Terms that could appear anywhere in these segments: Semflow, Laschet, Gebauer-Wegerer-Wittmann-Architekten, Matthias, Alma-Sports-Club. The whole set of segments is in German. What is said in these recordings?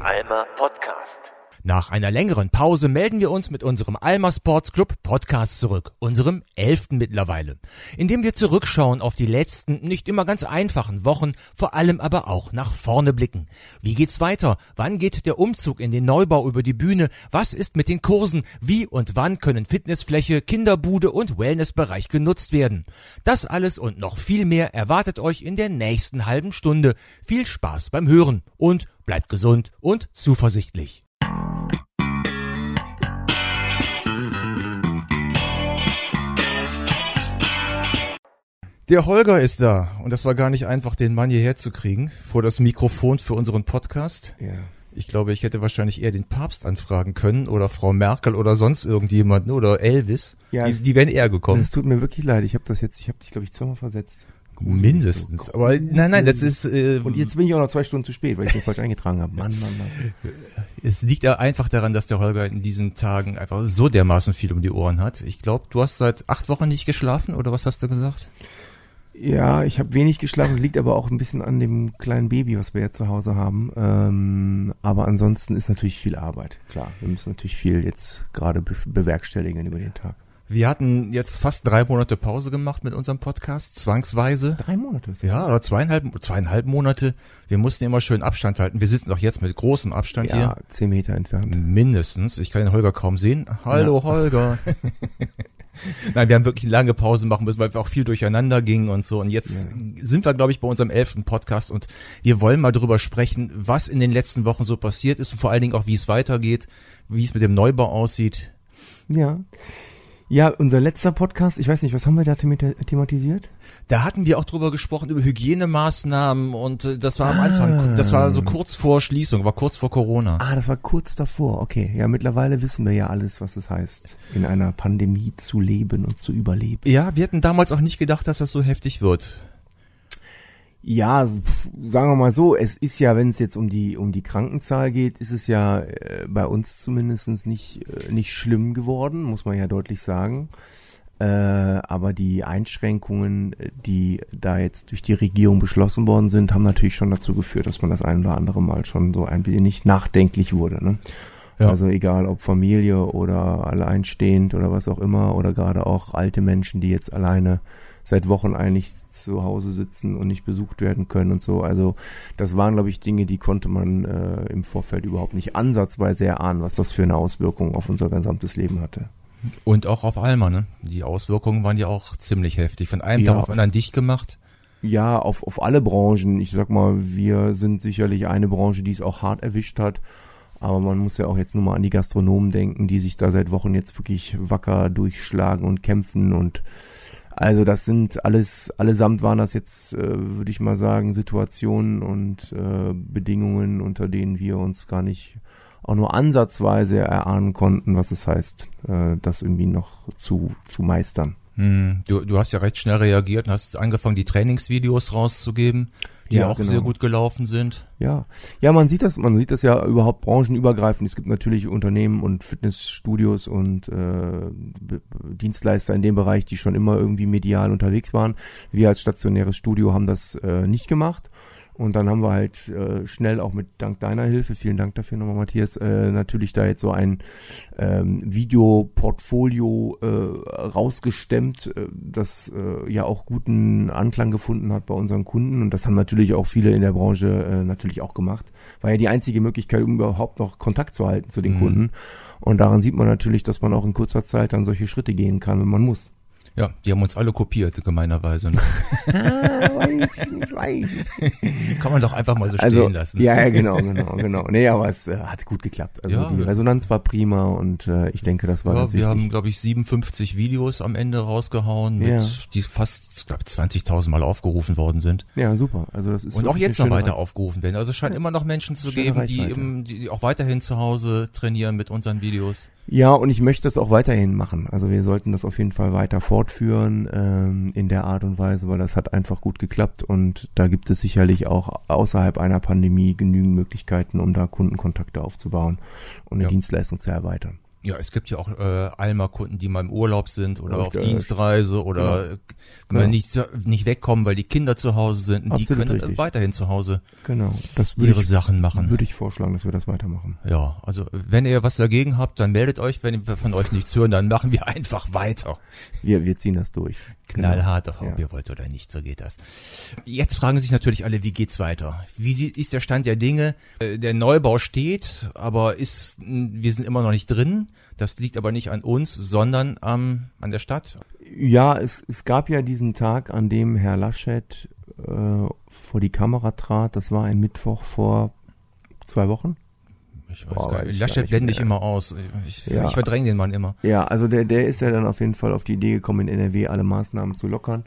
Alma-Podcast. Nach einer längeren Pause melden wir uns mit unserem Alma-Sports-Club Podcast zurück, unserem 11. mittlerweile, indem wir zurückschauen auf die letzten, nicht immer ganz einfachen Wochen, vor allem aber auch nach vorne blicken. Wie geht's weiter? Wann geht der Umzug in den Neubau über die Bühne? Was ist mit den Kursen? Wie und wann können Fitnessfläche, Kinderbude und Wellnessbereich genutzt werden? Das alles und noch viel mehr erwartet euch in der nächsten halben Stunde. Viel Spaß beim Hören und bleibt gesund und zuversichtlich. Der Holger ist da und das war gar nicht einfach, den Mann hierher zu kriegen, vor das Mikrofon für unseren Podcast. Ja. Ich glaube, ich hätte wahrscheinlich eher den Papst anfragen können oder Frau Merkel oder sonst irgendjemanden oder Elvis. Ja, die wären eher gekommen. Das tut mir wirklich leid, ich habe dich, glaube ich, zweimal versetzt. Mindestens, aber nein, das ist... und jetzt bin ich auch noch 2 Stunden zu spät, weil ich den falsch eingetragen habe. Mann. Es liegt einfach daran, dass der Holger in diesen Tagen einfach so dermaßen viel um die Ohren hat. Ich glaube, du hast seit 8 Wochen nicht geschlafen, oder was hast du gesagt? Ja, ich habe wenig geschlafen, liegt aber auch ein bisschen an dem kleinen Baby, was wir ja zu Hause haben. Aber ansonsten ist natürlich viel Arbeit, klar. Wir müssen natürlich viel jetzt gerade bewerkstelligen über den Tag. Wir hatten jetzt fast 3 Monate Pause gemacht mit unserem Podcast, zwangsweise. 3 Monate? Ja, oder 2,5 Monate. Wir mussten immer schön Abstand halten. Wir sitzen auch jetzt mit großem Abstand hier. Ja, 10 Meter entfernt. Mindestens. Ich kann den Holger kaum sehen. Hallo, ja. Holger. Nein, wir haben wirklich lange Pause machen müssen, weil wir auch viel durcheinander gingen und so. Und jetzt sind wir, glaube ich, bei unserem 11. Podcast und wir wollen mal drüber sprechen, was in den letzten Wochen so passiert ist und vor allen Dingen auch, wie es weitergeht, wie es mit dem Neubau aussieht. Ja. Ja, unser letzter Podcast, ich weiß nicht, was haben wir da thematisiert? Da hatten wir auch drüber gesprochen, über Hygienemaßnahmen und das war am Anfang, das war so kurz vor Schließung, war kurz vor Corona. Ah, das war kurz davor, okay. Ja, mittlerweile wissen wir ja alles, was es heißt, in einer Pandemie zu leben und zu überleben. Ja, wir hätten damals auch nicht gedacht, dass das so heftig wird. Ja, sagen wir mal so, es ist ja, wenn es jetzt um die Krankenzahl geht, ist es ja bei uns zumindest nicht schlimm geworden, muss man ja deutlich sagen. Aber die Einschränkungen, die da jetzt durch die Regierung beschlossen worden sind, haben natürlich schon dazu geführt, dass man das ein oder andere Mal schon so ein wenig nachdenklich wurde, ne? Ja. Also egal ob Familie oder alleinstehend oder was auch immer oder gerade auch alte Menschen, die jetzt alleine seit Wochen eigentlich zu Hause sitzen und nicht besucht werden können und so. Also das waren, glaube ich, Dinge, die konnte man im Vorfeld überhaupt nicht ansatzweise erahnen, was das für eine Auswirkung auf unser gesamtes Leben hatte. Und auch auf Alma, ne? Die Auswirkungen waren ja auch ziemlich heftig. Von einem Tag auf den anderen dicht gemacht. Ja, auf alle Branchen. Ich sag mal, wir sind sicherlich eine Branche, die es auch hart erwischt hat. Aber man muss ja auch jetzt nur mal an die Gastronomen denken, die sich da seit Wochen jetzt wirklich wacker durchschlagen und kämpfen und also das sind allesamt waren das jetzt, würde ich mal sagen, Situationen und Bedingungen, unter denen wir uns gar nicht auch nur ansatzweise erahnen konnten, was es heißt, das irgendwie noch zu meistern. Du hast ja recht schnell reagiert und hast angefangen, die Trainingsvideos rauszugeben, die ja auch sehr gut gelaufen sind. Ja, man sieht das ja überhaupt branchenübergreifend. Es gibt natürlich Unternehmen und Fitnessstudios und Dienstleister in dem Bereich, die schon immer irgendwie medial unterwegs waren. Wir als stationäres Studio haben das nicht gemacht. Und dann haben wir halt schnell auch dank deiner Hilfe, vielen Dank dafür nochmal, Matthias, natürlich da jetzt so ein Videoportfolio rausgestemmt, das ja auch guten Anklang gefunden hat bei unseren Kunden. Und das haben natürlich auch viele in der Branche natürlich auch gemacht. War ja die einzige Möglichkeit, um überhaupt noch Kontakt zu halten zu den Kunden. Und daran sieht man natürlich, dass man auch in kurzer Zeit dann solche Schritte gehen kann, wenn man muss. Ja, die haben uns alle kopiert, gemeinerweise. Ne? Ich weiß. Kann man doch einfach mal so stehen lassen. Ja, genau. Nee, aber es hat gut geklappt. Also die Resonanz war prima und ich denke, das war ganz wichtig. Wir haben, glaube ich, 57 Videos am Ende rausgehauen, die fast, glaube ich, 20.000 Mal aufgerufen worden sind. Ja, super. Also das ist und auch jetzt noch weiter aufgerufen werden. Also es scheint immer noch Menschen zu geben, die auch weiterhin zu Hause trainieren mit unseren Videos. Ja, und ich möchte das auch weiterhin machen. Also wir sollten das auf jeden Fall weiter fortführen in der Art und Weise, weil das hat einfach gut geklappt und da gibt es sicherlich auch außerhalb einer Pandemie genügend Möglichkeiten, um da Kundenkontakte aufzubauen und eine Dienstleistung zu erweitern. Ja, es gibt ja auch Alma-Kunden, die mal im Urlaub sind oder auf Dienstreise oder wenn man nicht wegkommen, weil die Kinder zu Hause sind. Und die können weiterhin zu Hause Sachen machen. Würde ich vorschlagen, dass wir das weitermachen. Ja, also wenn ihr was dagegen habt, dann meldet euch. Wenn wir von euch nichts hören, dann machen wir einfach weiter. Wir ziehen das durch. Knallhart, ob ihr wollt oder nicht, so geht das. Jetzt fragen sich natürlich alle, wie geht's weiter? Wie ist der Stand der Dinge? Der Neubau steht, aber wir sind immer noch nicht drin. Das liegt aber nicht an uns, sondern an der Stadt. Ja, es gab ja diesen Tag, an dem Herr Laschet vor die Kamera trat. Das war ein Mittwoch vor 2 Wochen. Ich weiß gar nicht. Laschet blende ich immer aus. Ich verdränge den Mann immer. Ja, also der ist ja dann auf jeden Fall auf die Idee gekommen, in NRW alle Maßnahmen zu lockern.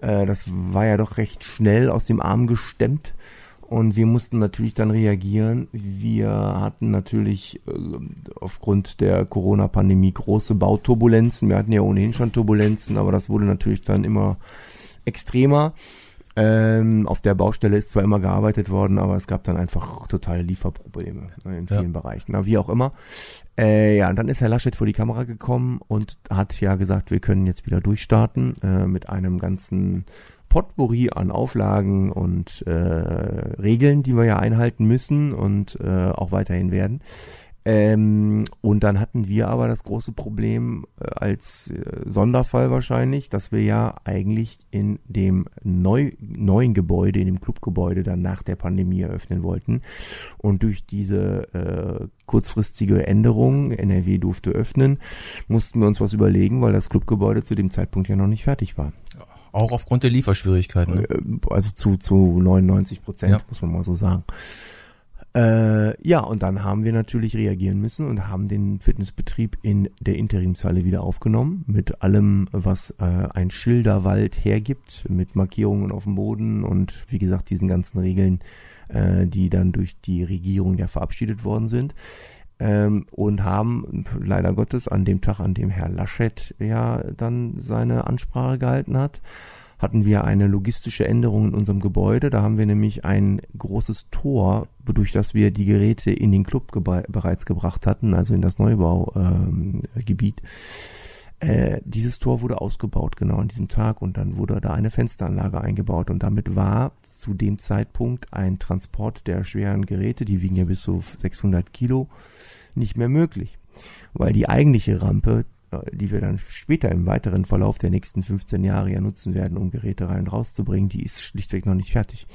Das war ja doch recht schnell aus dem Arm gestemmt. Und wir mussten natürlich dann reagieren. Wir hatten natürlich aufgrund der Corona-Pandemie große Bauturbulenzen. Wir hatten ja ohnehin schon Turbulenzen, aber das wurde natürlich dann immer extremer. Auf der Baustelle ist zwar immer gearbeitet worden, aber es gab dann einfach totale Lieferprobleme in vielen Bereichen. Na, wie auch immer. Und dann ist Herr Laschet vor die Kamera gekommen und hat ja gesagt, wir können jetzt wieder durchstarten mit einem ganzen Potpourri an Auflagen und Regeln, die wir ja einhalten müssen und auch weiterhin werden. Und dann hatten wir aber das große Problem als Sonderfall wahrscheinlich, dass wir ja eigentlich in dem neuen Gebäude, in dem Clubgebäude dann nach der Pandemie eröffnen wollten. Und durch diese kurzfristige Änderung, NRW durfte öffnen, mussten wir uns was überlegen, weil das Clubgebäude zu dem Zeitpunkt ja noch nicht fertig war. Ja. Auch aufgrund der Lieferschwierigkeiten. Ne? Also zu 99%, muss man mal so sagen. Und dann haben wir natürlich reagieren müssen und haben den Fitnessbetrieb in der Interimshalle wieder aufgenommen. Mit allem, was ein Schilderwald hergibt, mit Markierungen auf dem Boden und wie gesagt diesen ganzen Regeln, die dann durch die Regierung ja verabschiedet worden sind. Und haben leider Gottes an dem Tag, an dem Herr Laschet ja dann seine Ansprache gehalten hat, hatten wir eine logistische Änderung in unserem Gebäude. Da haben wir nämlich ein großes Tor, durch das wir die Geräte in den Club bereits gebracht hatten, also in das Neubaugebiet. Dieses Tor wurde ausgebaut, genau an diesem Tag, und dann wurde da eine Fensteranlage eingebaut und damit war zu dem Zeitpunkt ein Transport der schweren Geräte, die wiegen ja bis zu 600 Kilo, nicht mehr möglich, weil die eigentliche Rampe, die wir dann später im weiteren Verlauf der nächsten 15 Jahre ja nutzen werden, um Geräte rein und rauszubringen, die ist schlichtweg noch nicht fertig.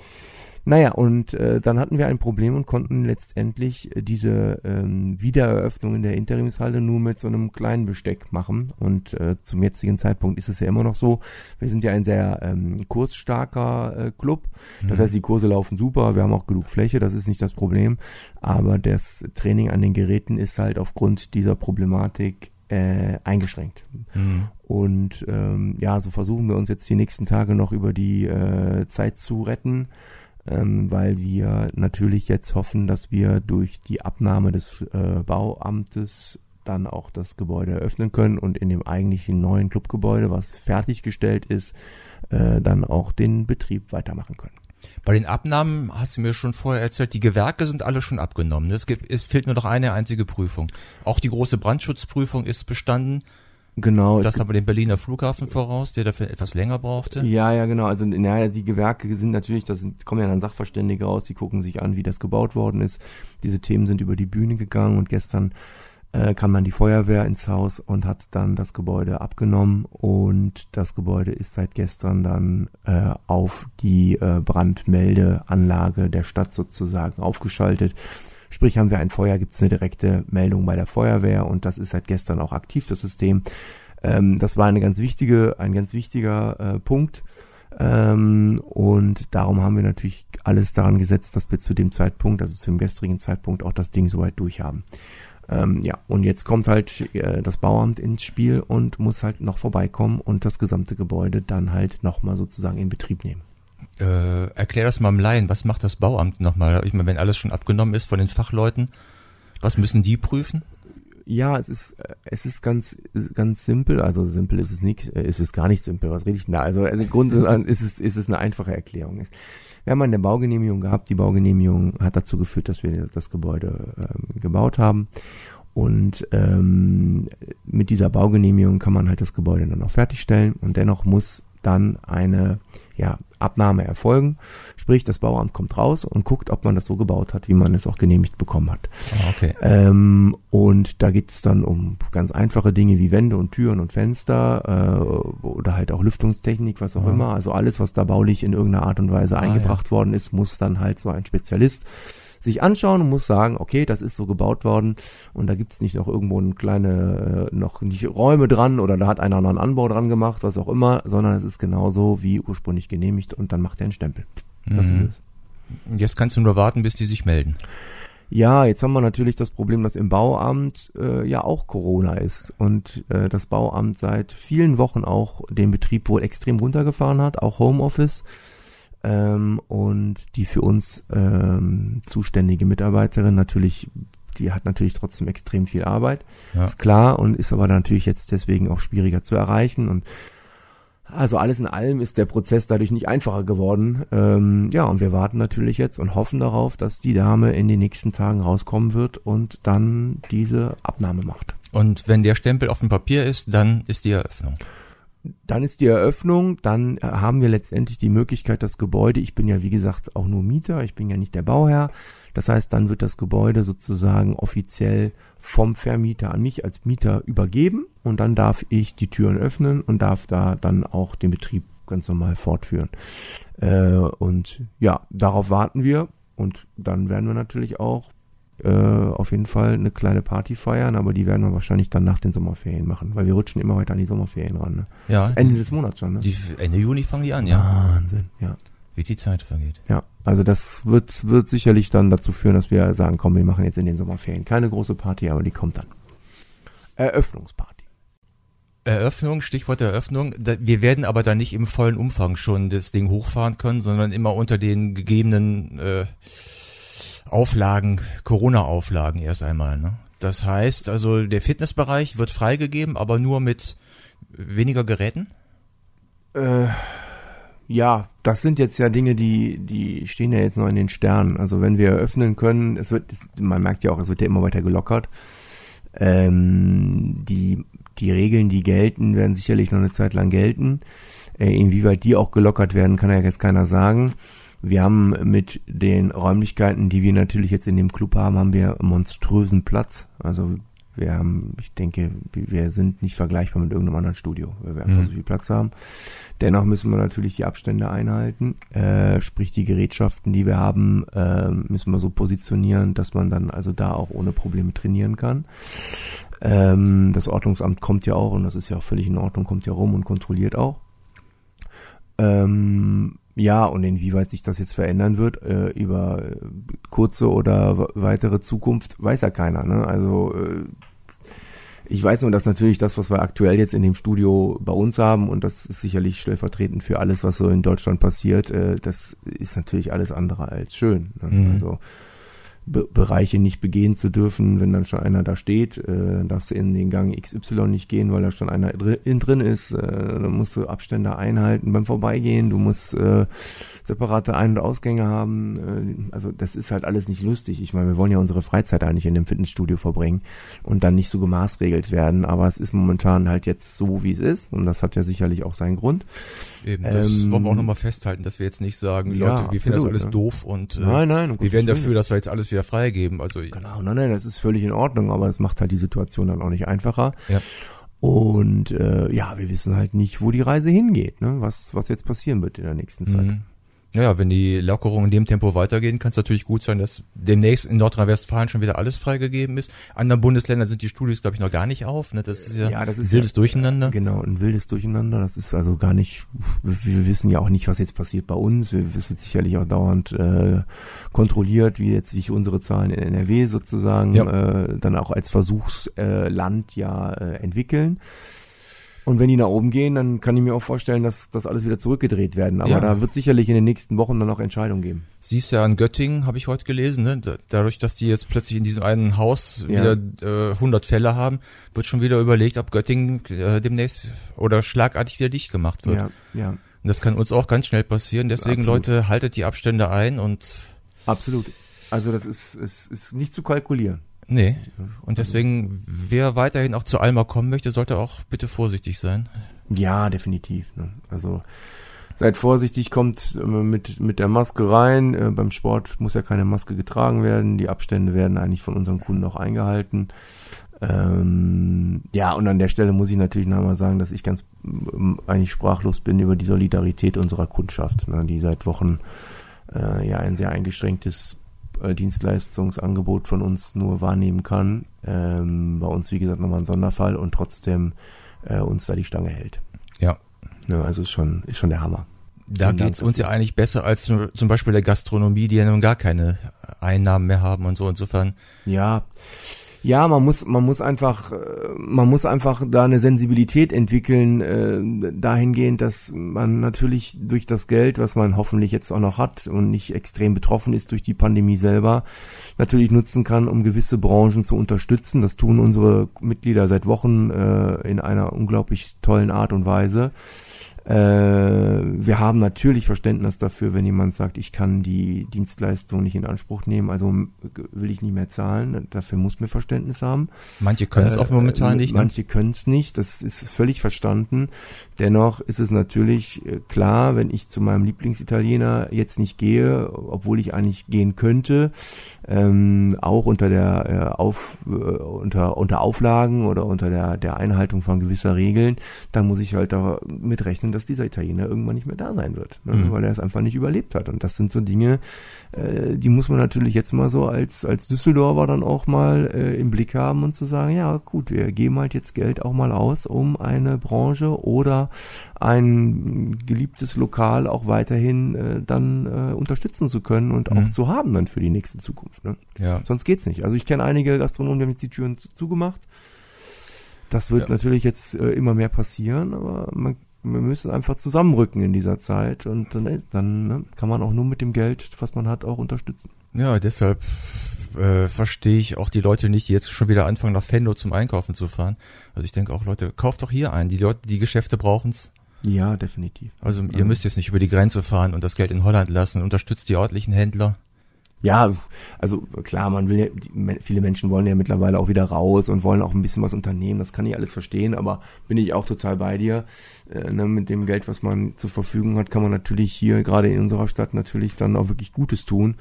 Naja, und dann hatten wir ein Problem und konnten letztendlich diese Wiedereröffnung in der Interimshalle nur mit so einem kleinen Besteck machen. Und zum jetzigen Zeitpunkt ist es ja immer noch so. Wir sind ja ein sehr kursstarker Club. Das heißt, die Kurse laufen super, wir haben auch genug Fläche, das ist nicht das Problem. Aber das Training an den Geräten ist halt aufgrund dieser Problematik eingeschränkt. Und so versuchen wir uns jetzt die nächsten Tage noch über die Zeit zu retten. Weil wir natürlich jetzt hoffen, dass wir durch die Abnahme des Bauamtes dann auch das Gebäude eröffnen können und in dem eigentlichen neuen Clubgebäude, was fertiggestellt ist, dann auch den Betrieb weitermachen können. Bei den Abnahmen hast du mir schon vorher erzählt, die Gewerke sind alle schon abgenommen. Es fehlt nur noch eine einzige Prüfung. Auch die große Brandschutzprüfung ist bestanden. Genau. Das aber den Berliner Flughafen voraus, der dafür etwas länger brauchte. Ja, genau. Also die Gewerke sind natürlich, kommen ja dann Sachverständige raus, die gucken sich an, wie das gebaut worden ist. Diese Themen sind über die Bühne gegangen und gestern kam dann die Feuerwehr ins Haus und hat dann das Gebäude abgenommen und das Gebäude ist seit gestern dann auf die Brandmeldeanlage der Stadt sozusagen aufgeschaltet. Sprich, haben wir ein Feuer, gibt es eine direkte Meldung bei der Feuerwehr und das ist seit gestern auch aktiv, das System. Das war ein ganz wichtiger Punkt und darum haben wir natürlich alles daran gesetzt, dass wir zu dem Zeitpunkt, also zu dem gestrigen Zeitpunkt, auch das Ding soweit durch haben. Und jetzt kommt halt das Bauamt ins Spiel und muss halt noch vorbeikommen und das gesamte Gebäude dann halt nochmal sozusagen in Betrieb nehmen. Erklär das mal im Laien, was macht das Bauamt nochmal? Ich meine, wenn alles schon abgenommen ist von den Fachleuten, was müssen die prüfen? Ja, es ist ganz, ganz simpel, also simpel ist es nicht, es ist gar nicht simpel, was rede ich denn da? Also im Grunde ist es eine einfache Erklärung. Wir haben eine Baugenehmigung gehabt, die Baugenehmigung hat dazu geführt, dass wir das Gebäude gebaut haben. Und mit dieser Baugenehmigung kann man halt das Gebäude dann auch fertigstellen und dennoch muss dann eine Abnahme erfolgen. Sprich, das Bauamt kommt raus und guckt, ob man das so gebaut hat, wie man es auch genehmigt bekommen hat. Okay. Und da geht es dann um ganz einfache Dinge wie Wände und Türen und Fenster oder halt auch Lüftungstechnik, was auch immer. Also alles, was da baulich in irgendeiner Art und Weise eingebracht worden ist, muss dann halt so ein Spezialist sich anschauen und muss sagen, okay, das ist so gebaut worden und da gibt es nicht noch irgendwo eine kleine, noch nicht Räume dran oder da hat einer noch einen Anbau dran gemacht, was auch immer, sondern es ist genauso wie ursprünglich genehmigt und dann macht er einen Stempel. Das ist es. Jetzt kannst du nur warten, bis die sich melden. Ja, jetzt haben wir natürlich das Problem, dass im Bauamt auch Corona ist und das Bauamt seit vielen Wochen auch den Betrieb wohl extrem runtergefahren hat, auch Homeoffice. Und die für uns zuständige Mitarbeiterin natürlich, die hat natürlich trotzdem extrem viel Arbeit, ist klar, und ist aber natürlich jetzt deswegen auch schwieriger zu erreichen. Und also alles in allem ist der Prozess dadurch nicht einfacher geworden. Und wir warten natürlich jetzt und hoffen darauf, dass die Dame in den nächsten Tagen rauskommen wird und dann diese Abnahme macht. Und wenn der Stempel auf dem Papier ist, dann ist die Eröffnung. Dann ist die Eröffnung, dann haben wir letztendlich die Möglichkeit, das Gebäude, ich bin ja wie gesagt auch nur Mieter, ich bin ja nicht der Bauherr, das heißt, dann wird das Gebäude sozusagen offiziell vom Vermieter an mich als Mieter übergeben und dann darf ich die Türen öffnen und darf da dann auch den Betrieb ganz normal fortführen. Darauf warten wir und dann werden wir natürlich auch auf jeden Fall eine kleine Party feiern, aber die werden wir wahrscheinlich dann nach den Sommerferien machen, weil wir rutschen immer weiter an die Sommerferien ran. Ne? Ja, das Ende des Monats schon. Ne? Ende Juni fangen die an, ja. Wahnsinn, ja. Wie die Zeit vergeht. Ja, also das wird sicherlich dann dazu führen, dass wir sagen, komm, wir machen jetzt in den Sommerferien keine große Party, aber die kommt dann. Eröffnungsparty. Eröffnung, Stichwort Eröffnung. Wir werden aber dann nicht im vollen Umfang schon das Ding hochfahren können, sondern immer unter den gegebenen Auflagen, Corona-Auflagen erst einmal, ne? Das heißt, also der Fitnessbereich wird freigegeben, aber nur mit weniger Geräten? Das sind jetzt ja Dinge, die stehen ja jetzt noch in den Sternen. Also wenn wir eröffnen können, man merkt ja auch, es wird ja immer weiter gelockert. Die Regeln, die gelten, werden sicherlich noch eine Zeit lang gelten. Inwieweit die auch gelockert werden, kann ja jetzt keiner sagen. Wir haben mit den Räumlichkeiten, die wir natürlich jetzt in dem Club haben, wir einen monströsen Platz. Also wir haben, ich denke, wir sind nicht vergleichbar mit irgendeinem anderen Studio, weil wir einfach so viel Platz haben. Dennoch müssen wir natürlich die Abstände einhalten. Sprich, die Gerätschaften, die wir haben, müssen wir so positionieren, dass man dann also da auch ohne Probleme trainieren kann. Das Ordnungsamt kommt ja auch, und das ist ja auch völlig in Ordnung, kommt ja rum und kontrolliert auch. Und inwieweit sich das jetzt verändern wird, über kurze oder weitere Zukunft, weiß ja keiner, ne? Also ich weiß nur, dass natürlich das, was wir aktuell jetzt in dem Studio bei uns haben, und das ist sicherlich stellvertretend für alles, was so in Deutschland passiert, das ist natürlich alles andere als schön, ne? Also Bereiche nicht begehen zu dürfen, wenn dann schon einer da steht, dann darfst du in den Gang XY nicht gehen, weil da schon einer drin ist, dann musst du Abstände einhalten beim Vorbeigehen, du musst separate Ein- und Ausgänge haben, also das ist halt alles nicht lustig. Ich meine, wir wollen ja unsere Freizeit eigentlich in dem Fitnessstudio verbringen und dann nicht so gemaßregelt werden, aber es ist momentan halt jetzt so, wie es ist, und das hat ja sicherlich auch seinen Grund. Eben, das wollen wir auch nochmal festhalten, dass wir jetzt nicht sagen, Leute, wir finden das alles doof und nein, wir werden dafür, dass wir jetzt alles wieder freigeben. Also genau, nein, das ist völlig in Ordnung, aber es macht halt die Situation dann auch nicht einfacher. Ja. Und wir wissen halt nicht, wo die Reise hingeht, ne? Was jetzt passieren wird in der nächsten Zeit. Ja, wenn die Lockerungen in dem Tempo weitergehen, kann es natürlich gut sein, dass demnächst in Nordrhein-Westfalen schon wieder alles freigegeben ist. Anderen Bundesländern sind die Studios, glaube ich, noch gar nicht auf. Ne? Das ist ein wildes Durcheinander. Genau, ein wildes Durcheinander. Das ist also gar nicht, wir wissen ja auch nicht, was jetzt passiert bei uns. Es wird sicherlich auch dauernd kontrolliert, wie jetzt sich unsere Zahlen in NRW sozusagen dann auch als Versuchsland entwickeln. Und wenn die nach oben gehen, dann kann ich mir auch vorstellen, dass das alles wieder zurückgedreht werden. Aber da wird sicherlich in den nächsten Wochen dann auch Entscheidungen geben. Siehst ja an Göttingen, habe ich heute gelesen, ne? Dadurch, dass die jetzt plötzlich in diesem einen Haus wieder 100 Fälle haben, wird schon wieder überlegt, ob Göttingen demnächst oder schlagartig wieder dicht gemacht wird. Ja. Und das kann uns auch ganz schnell passieren. Deswegen, absolut. Leute, haltet die Abstände ein und... Absolut. Also das ist nicht zu kalkulieren. Nee, und deswegen, wer weiterhin auch zu Alma kommen möchte, sollte auch bitte vorsichtig sein. Ja, definitiv. Ne? Also seid vorsichtig, kommt mit der Maske rein. Beim Sport muss ja keine Maske getragen werden. Die Abstände werden eigentlich von unseren Kunden auch eingehalten. Ja, und an der Stelle muss ich natürlich nochmal sagen, dass ich ganz eigentlich sprachlos bin über die Solidarität unserer Kundschaft, ne, die seit Wochen ja ein sehr eingeschränktes Dienstleistungsangebot von uns nur wahrnehmen kann. Bei uns, wie gesagt, nochmal ein Sonderfall und trotzdem uns da die Stange hält. Ja. Ne, also ist schon der Hammer. Da geht's uns ja eigentlich besser als zum Beispiel der Gastronomie, die ja nun gar keine Einnahmen mehr haben und so. Insofern. Ja, man muss einfach da eine Sensibilität entwickeln, dahingehend, dass man natürlich durch das Geld, was man hoffentlich jetzt auch noch hat und nicht extrem betroffen ist durch die Pandemie selber, natürlich nutzen kann, um gewisse Branchen zu unterstützen. Das tun unsere Mitglieder seit Wochen in einer unglaublich tollen Art und Weise. Wir haben natürlich Verständnis dafür, wenn jemand sagt, ich kann die Dienstleistung nicht in Anspruch nehmen, also will ich nicht mehr zahlen, dafür muss man Verständnis haben. Manche können es auch momentan nicht. Ne? Manche können es nicht, das ist völlig verstanden. Dennoch ist es natürlich klar, wenn ich zu meinem Lieblingsitaliener jetzt nicht gehe, obwohl ich eigentlich gehen könnte, auch unter der unter Auflagen oder unter der Einhaltung von gewisser Regeln, dann muss ich halt da mitrechnen, dass dieser Italiener irgendwann nicht mehr da sein wird, ne? Weil er es einfach nicht überlebt hat. Und das sind so Dinge, die muss man natürlich jetzt mal so als Düsseldorfer dann auch mal im Blick haben und zu sagen, ja gut, wir geben halt jetzt Geld auch mal aus, um eine Branche oder ein geliebtes Lokal auch weiterhin dann unterstützen zu können und auch zu haben dann für die nächste Zukunft. Ne? Ja. Sonst geht's nicht. Also ich kenne einige Gastronomen, die haben jetzt die Türen zugemacht. Das wird natürlich jetzt immer mehr passieren, aber wir müssen einfach zusammenrücken in dieser Zeit und dann ne, kann man auch nur mit dem Geld, was man hat, auch unterstützen. Ja, deshalb verstehe ich auch die Leute nicht, die jetzt schon wieder anfangen, nach Venlo zum Einkaufen zu fahren. Also ich denke auch, Leute, kauft doch hier ein. Die Leute, die Geschäfte brauchen's. Ja, definitiv. Also ihr müsst jetzt nicht über die Grenze fahren und das Geld in Holland lassen. Unterstützt die örtlichen Händler. Ja, also klar, viele Menschen wollen ja mittlerweile auch wieder raus und wollen auch ein bisschen was unternehmen. Das kann ich alles verstehen, aber bin ich auch total bei dir. Ne, mit dem Geld, was man zur Verfügung hat, kann man natürlich hier, gerade in unserer Stadt, natürlich dann auch wirklich Gutes tun.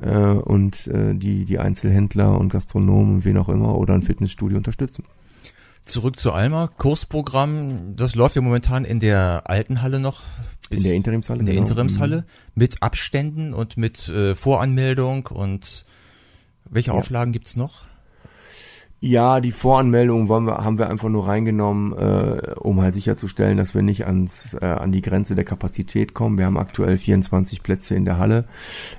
Die Einzelhändler und Gastronomen und wen auch immer oder ein Fitnessstudio unterstützen. Zurück zu Alma. Kursprogramm, das läuft ja momentan in der alten Halle noch. In der Interimshalle. In der Interimshalle mit Abständen und mit Voranmeldung und welche Auflagen gibt's noch? Ja, die Voranmeldung haben wir einfach nur reingenommen, um halt sicherzustellen, dass wir nicht an die Grenze der Kapazität kommen. Wir haben aktuell 24 Plätze in der Halle.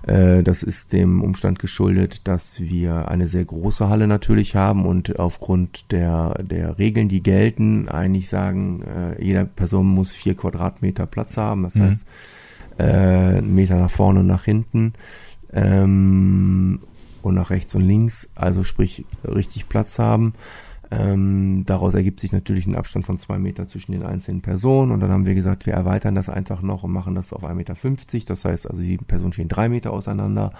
Das ist dem Umstand geschuldet, dass wir eine sehr große Halle natürlich haben und aufgrund der Regeln, die gelten, eigentlich sagen, jeder Person muss 4 Quadratmeter Platz haben. Das heißt, 1 Meter nach vorne und nach hinten. Und nach rechts und links, also sprich richtig Platz haben. Daraus ergibt sich natürlich ein Abstand von 2 Meter zwischen den einzelnen Personen und dann haben wir gesagt, wir erweitern das einfach noch und machen das auf 1,50 Meter. Das heißt, also die Personen stehen 3 Meter auseinander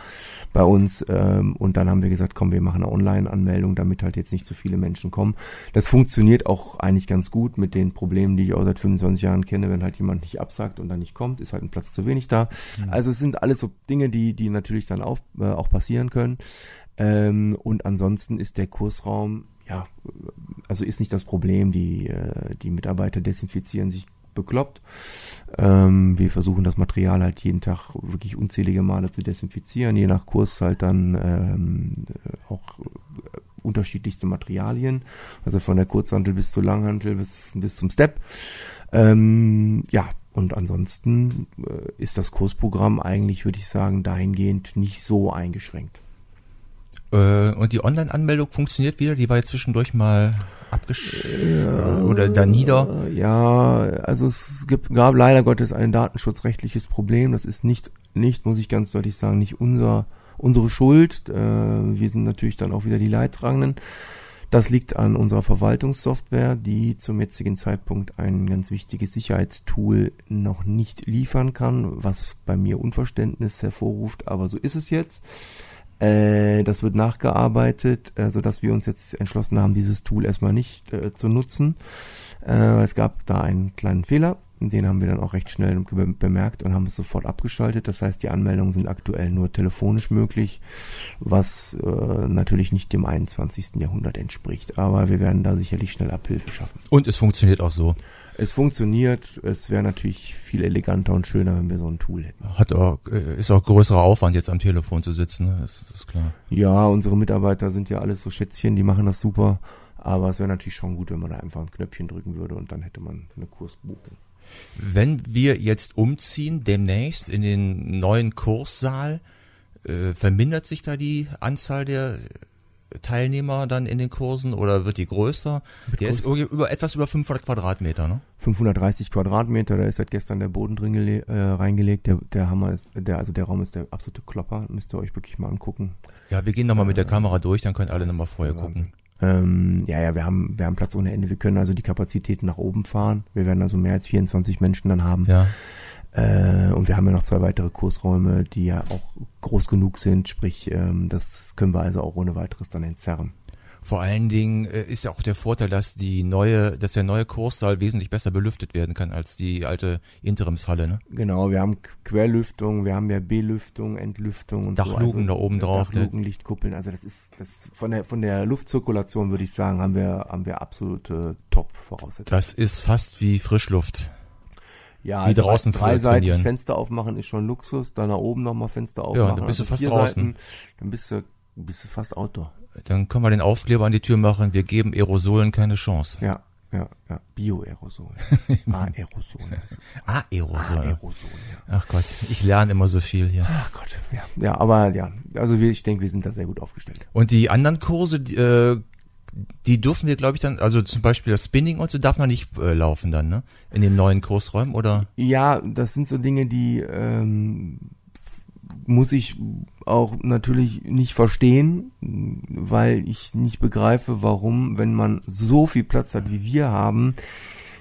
bei uns und dann haben wir gesagt, komm, wir machen eine Online-Anmeldung, damit halt jetzt nicht so viele Menschen kommen. Das funktioniert auch eigentlich ganz gut mit den Problemen, die ich auch seit 25 Jahren kenne, wenn halt jemand nicht absagt und dann nicht kommt, ist halt ein Platz zu wenig da. Also es sind alles so Dinge, die natürlich dann auch passieren können. Und ansonsten ist der Kursraum, ja, also ist nicht das Problem, die Mitarbeiter desinfizieren sich bekloppt. Wir versuchen das Material halt jeden Tag wirklich unzählige Male zu desinfizieren, je nach Kurs halt dann auch unterschiedlichste Materialien, also von der Kurzhantel bis zur Langhantel bis zum Step. Und ansonsten ist das Kursprogramm eigentlich, würde ich sagen, dahingehend nicht so eingeschränkt. Und die Online-Anmeldung funktioniert wieder? Die war jetzt zwischendurch mal oder da nieder? Ja, also es gab leider Gottes ein datenschutzrechtliches Problem. Das ist nicht, muss ich ganz deutlich sagen, nicht unsere Schuld. Wir sind natürlich dann auch wieder die Leidtragenden. Das liegt an unserer Verwaltungssoftware, die zum jetzigen Zeitpunkt ein ganz wichtiges Sicherheitstool noch nicht liefern kann, was bei mir Unverständnis hervorruft, aber so ist es jetzt. Das wird nachgearbeitet, sodass wir uns jetzt entschlossen haben, dieses Tool erstmal nicht zu nutzen. Es gab da einen kleinen Fehler, den haben wir dann auch recht schnell bemerkt und haben es sofort abgeschaltet. Das heißt, die Anmeldungen sind aktuell nur telefonisch möglich, was natürlich nicht dem 21. Jahrhundert entspricht. Aber wir werden da sicherlich schnell Abhilfe schaffen. Und es funktioniert auch so. Es funktioniert, es wäre natürlich viel eleganter und schöner, wenn wir so ein Tool hätten. Ist auch größerer Aufwand, jetzt am Telefon zu sitzen, ne? Das ist klar. Ja, unsere Mitarbeiter sind ja alles so Schätzchen, die machen das super, aber es wäre natürlich schon gut, wenn man da einfach ein Knöpfchen drücken würde und dann hätte man eine Kursbuchung. Wenn wir jetzt umziehen, demnächst in den neuen Kurssaal, vermindert sich da die Anzahl der Teilnehmer dann in den Kursen oder wird die größer? Der ist etwas über 500 Quadratmeter, ne? 530 Quadratmeter, da ist seit gestern der Boden drin reingelegt. Der Hammer ist, der Raum ist der absolute Klopper, müsst ihr euch wirklich mal angucken. Ja, wir gehen nochmal mit der Kamera durch, dann könnt alle nochmal vorher gucken. Wir haben Platz ohne Ende, wir können also die Kapazitäten nach oben fahren. Wir werden also mehr als 24 Menschen dann haben. Ja. Und wir haben ja noch 2 weitere Kursräume, die ja auch groß genug sind, sprich, das können wir also auch ohne weiteres dann entzerren. Vor allen Dingen ist ja auch der Vorteil, dass der neue Kurssaal wesentlich besser belüftet werden kann als die alte Interimshalle, ne? Genau, wir haben Querlüftung, wir haben ja B-Lüftung, Entlüftung und Dachluken so. Also, da oben drauf. Dachluken, Lichtkuppeln, also das von der Luftzirkulation würde ich sagen, haben wir absolute Top-Voraussetzungen. Das ist fast wie Frischluft. Ja, wie draußen dreiseitig Fenster aufmachen ist schon Luxus, dann nach oben nochmal Fenster aufmachen. Ja, dann bist du fast draußen. Dann bist du fast Outdoor. Dann können wir den Aufkleber an die Tür machen, wir geben Aerosolen keine Chance. Ja. Bioaerosolen. Aerosolen. Aerosolen. Ja. Ach Gott, ich lerne immer so viel hier. Ach Gott, ja, aber ja, also ich denke, wir sind da sehr gut aufgestellt. Und die anderen Kurse, die dürfen wir, glaube ich, dann, also zum Beispiel das Spinning und so, darf man nicht laufen dann, ne? In den neuen Kursräumen, oder? Ja, das sind so Dinge, die muss ich auch natürlich nicht verstehen, weil ich nicht begreife, warum, wenn man so viel Platz hat, wie wir haben,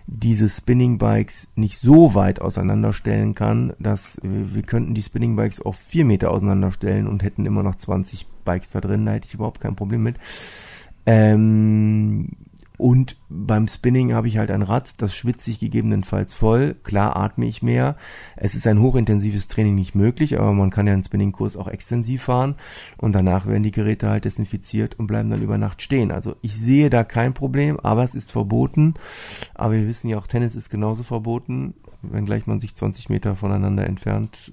diese Spinning-Bikes nicht so weit auseinanderstellen kann, dass wir könnten die Spinning-Bikes auf 4 Meter auseinanderstellen und hätten immer noch 20 Bikes da drin, da hätte ich überhaupt kein Problem mit. Und beim Spinning habe ich halt ein Rad, das schwitze ich gegebenenfalls voll, klar atme ich mehr. Es ist ein hochintensives Training nicht möglich, aber man kann ja einen Spinningkurs auch extensiv fahren und danach werden die Geräte halt desinfiziert und bleiben dann über Nacht stehen. Also ich sehe da kein Problem, aber es ist verboten. Aber wir wissen ja auch, Tennis ist genauso verboten, wenngleich man sich 20 Meter voneinander entfernt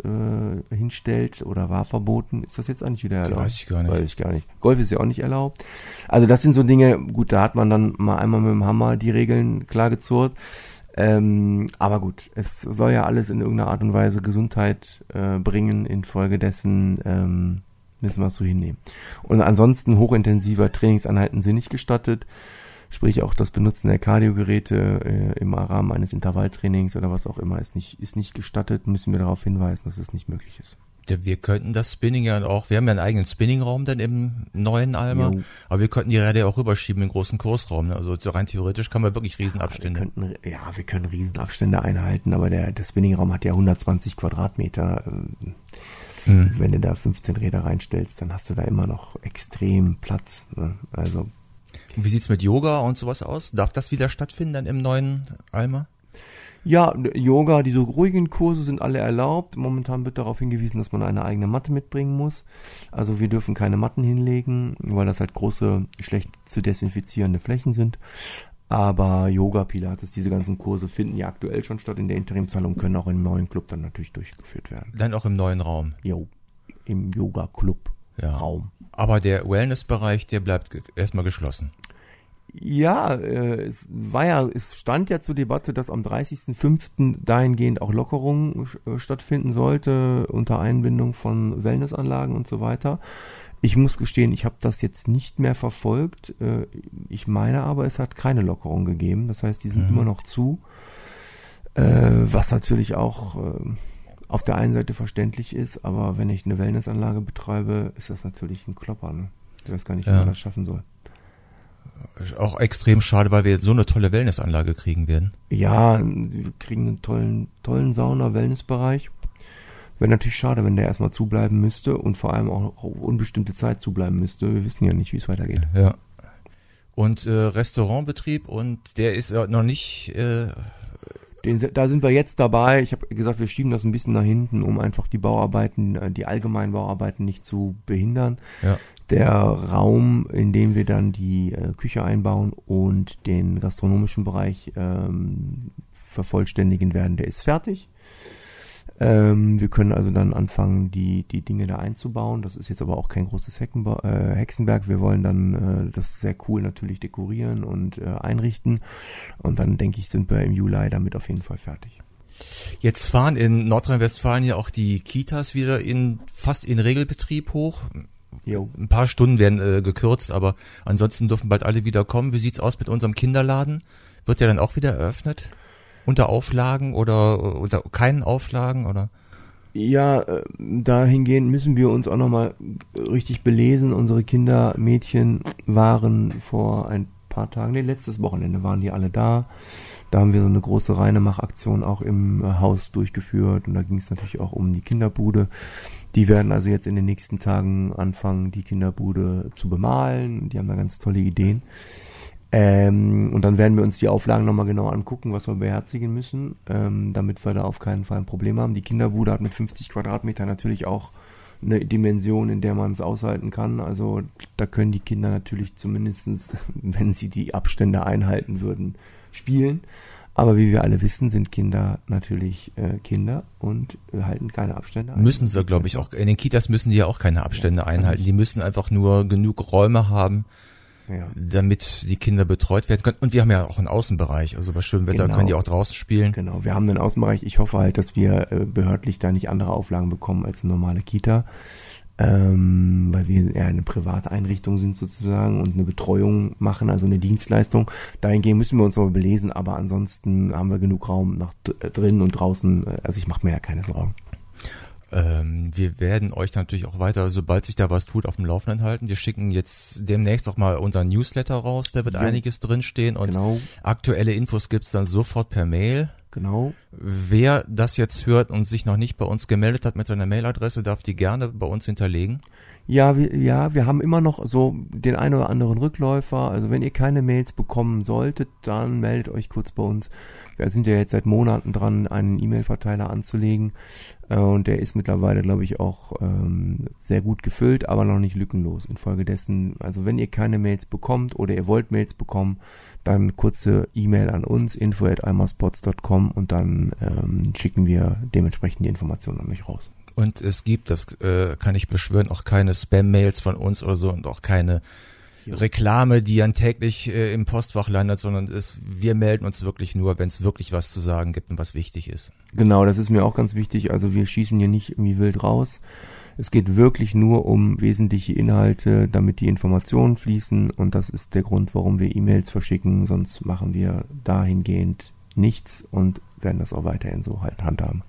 hinstellt oder war verboten. Ist das jetzt eigentlich wieder erlaubt? Weiß ich gar nicht. Golf ist ja auch nicht erlaubt. Also das sind so Dinge, gut, da hat man dann mal einmal mit dem Hammer die Regeln klar gezurrt. Aber gut, es soll ja alles in irgendeiner Art und Weise Gesundheit bringen, infolgedessen müssen wir es so hinnehmen. Und ansonsten hochintensiver Trainingseinheiten sind nicht gestattet. Sprich, auch das Benutzen der Kardiogeräte im Rahmen eines Intervalltrainings oder was auch immer ist nicht gestattet. Müssen wir darauf hinweisen, dass das nicht möglich ist. Wir könnten das Spinning ja auch, wir haben ja einen eigenen Spinningraum dann im neuen Alma, ja. Aber wir könnten die Räder ja auch rüberschieben in den großen Kursraum. Ne? Also rein theoretisch kann man wirklich Riesenabstände. Wir können Riesenabstände einhalten, aber der Spinningraum hat ja 120 Quadratmeter. Wenn du da 15 Räder reinstellst, dann hast du da immer noch extrem Platz. Ne? Also. Und wie sieht's mit Yoga und sowas aus? Darf das wieder stattfinden dann im neuen Alma? Ja, Yoga, diese ruhigen Kurse sind alle erlaubt. Momentan wird darauf hingewiesen, dass man eine eigene Matte mitbringen muss. Also wir dürfen keine Matten hinlegen, weil das halt große, schlecht zu desinfizierende Flächen sind. Aber Yoga, Pilates, diese ganzen Kurse finden ja aktuell schon statt in der Interimshalle und können auch im neuen Club dann natürlich durchgeführt werden. Dann auch im neuen Raum? Jo, im Yoga-Club-Raum. Ja. Aber der Wellness-Bereich, der bleibt erstmal geschlossen. Ja, es stand ja zur Debatte, dass am 30.05. dahingehend auch Lockerungen stattfinden sollte, unter Einbindung von Wellnessanlagen und so weiter. Ich muss gestehen, ich habe das jetzt nicht mehr verfolgt. Ich meine aber, es hat keine Lockerung gegeben. Das heißt, die sind immer noch zu. Was natürlich auch auf der einen Seite verständlich ist, aber wenn ich eine Wellnessanlage betreibe, ist das natürlich ein Klopper. Ne? Ich weiß gar nicht, wie man das schaffen soll. Auch extrem schade, weil wir jetzt so eine tolle Wellnessanlage kriegen werden. Ja, wir kriegen einen tollen Sauna-Wellnessbereich. Wäre natürlich schade, wenn der erstmal zubleiben müsste und vor allem auch unbestimmte Zeit zubleiben müsste. Wir wissen ja nicht, wie es weitergeht. Ja. Und Restaurantbetrieb, und der ist noch nicht... Da sind wir jetzt dabei. Ich habe gesagt, wir schieben das ein bisschen nach hinten, um einfach die Bauarbeiten, die allgemeinen Bauarbeiten nicht zu behindern. Ja. Der Raum, in dem wir dann die Küche einbauen und den gastronomischen Bereich vervollständigen werden, der ist fertig. Wir können also dann anfangen, die Dinge da einzubauen. Das ist jetzt aber auch kein großes Hexenwerk. Wir wollen dann das sehr cool natürlich dekorieren und einrichten. Und dann, denke ich, sind wir im Juli damit auf jeden Fall fertig. Jetzt fahren in Nordrhein-Westfalen ja auch die Kitas wieder fast in Regelbetrieb hoch. Jo. Ein paar Stunden werden gekürzt, aber ansonsten dürfen bald alle wieder kommen. Wie sieht's aus mit unserem Kinderladen? Wird der dann auch wieder eröffnet? Unter Auflagen oder unter keinen Auflagen, oder? Ja, dahingehend müssen wir uns auch nochmal richtig belesen. Unsere Kinder, Mädchen waren vor ein paar Tagen, letztes Wochenende waren die alle da. Da haben wir so eine große Reinemachaktion auch im Haus durchgeführt und da ging es natürlich auch um die Kinderbude. Die werden also jetzt in den nächsten Tagen anfangen, die Kinderbude zu bemalen. Die haben da ganz tolle Ideen. Und dann werden wir uns die Auflagen nochmal genau angucken, was wir beherzigen müssen, damit wir da auf keinen Fall ein Problem haben. Die Kinderbude hat mit 50 Quadratmetern natürlich auch eine Dimension, in der man es aushalten kann. Also da können die Kinder natürlich zumindestens, wenn sie die Abstände einhalten würden, spielen. Aber wie wir alle wissen, sind Kinder natürlich Kinder und halten keine Abstände ein. Müssen sie, glaube ich, auch. In den Kitas müssen die ja auch keine Abstände einhalten. Die müssen einfach nur genug Räume haben. Ja. Damit die Kinder betreut werden können. Und wir haben ja auch einen Außenbereich. Also bei schönem Wetter können die auch draußen spielen. Genau, wir haben einen Außenbereich. Ich hoffe halt, dass wir behördlich da nicht andere Auflagen bekommen als eine normale Kita. Weil wir eher eine private Einrichtung sind sozusagen und eine Betreuung machen, also eine Dienstleistung. Dahingehend müssen wir uns aber belesen. Aber ansonsten haben wir genug Raum nach drinnen und draußen. Also ich mache mir ja keine Sorgen. Wir werden euch natürlich auch weiter, sobald sich da was tut, auf dem Laufenden halten. Wir schicken jetzt demnächst auch mal unseren Newsletter raus, da wird einiges drinstehen und aktuelle Infos gibt's dann sofort per Mail. Genau. Wer das jetzt hört und sich noch nicht bei uns gemeldet hat mit seiner Mailadresse, darf die gerne bei uns hinterlegen. Ja, wir haben immer noch so den einen oder anderen Rückläufer. Also wenn ihr keine Mails bekommen solltet, dann meldet euch kurz bei uns. Wir sind ja jetzt seit Monaten dran, einen E-Mail-Verteiler anzulegen. Und der ist mittlerweile, glaube ich, auch sehr gut gefüllt, aber noch nicht lückenlos. Infolgedessen, also wenn ihr keine Mails bekommt oder ihr wollt Mails bekommen, dann kurze E-Mail an uns, info@almaspots.com, und dann schicken wir dementsprechend die Informationen an euch raus. Und es gibt, das kann ich beschwören, auch keine Spam-Mails von uns oder so und auch keine Reklame, die dann täglich im Postfach landet, sondern wir melden uns wirklich nur, wenn es wirklich was zu sagen gibt und was wichtig ist. Genau, das ist mir auch ganz wichtig. Also wir schießen hier nicht irgendwie wild raus. Es geht wirklich nur um wesentliche Inhalte, damit die Informationen fließen, und das ist der Grund, warum wir E-Mails verschicken. Sonst machen wir dahingehend nichts und werden das auch weiterhin so halt handhaben.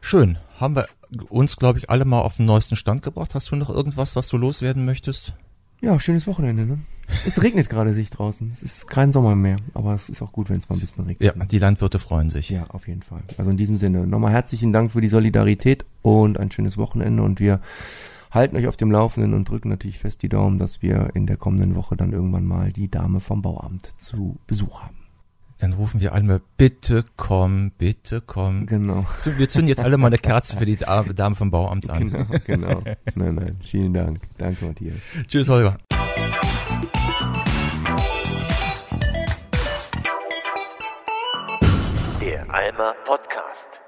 Schön. Haben wir uns, glaube ich, alle mal auf den neuesten Stand gebracht. Hast du noch irgendwas, was du loswerden möchtest? Ja, schönes Wochenende, ne? Es regnet gerade sich draußen. Es ist kein Sommer mehr, aber es ist auch gut, wenn es mal ein bisschen regnet. Ja, die Landwirte freuen sich. Ja, auf jeden Fall. Also in diesem Sinne, nochmal herzlichen Dank für die Solidarität und ein schönes Wochenende, und wir halten euch auf dem Laufenden und drücken natürlich fest die Daumen, dass wir in der kommenden Woche dann irgendwann mal die Dame vom Bauamt zu Besuch haben. Dann rufen wir alle mal, bitte komm, bitte komm. Genau. Wir zünden jetzt alle mal eine Kerze für die Dame vom Bauamt an. Genau. Nein, vielen Dank. Danke, Matthias. Tschüss, Holger. Der Alma Podcast.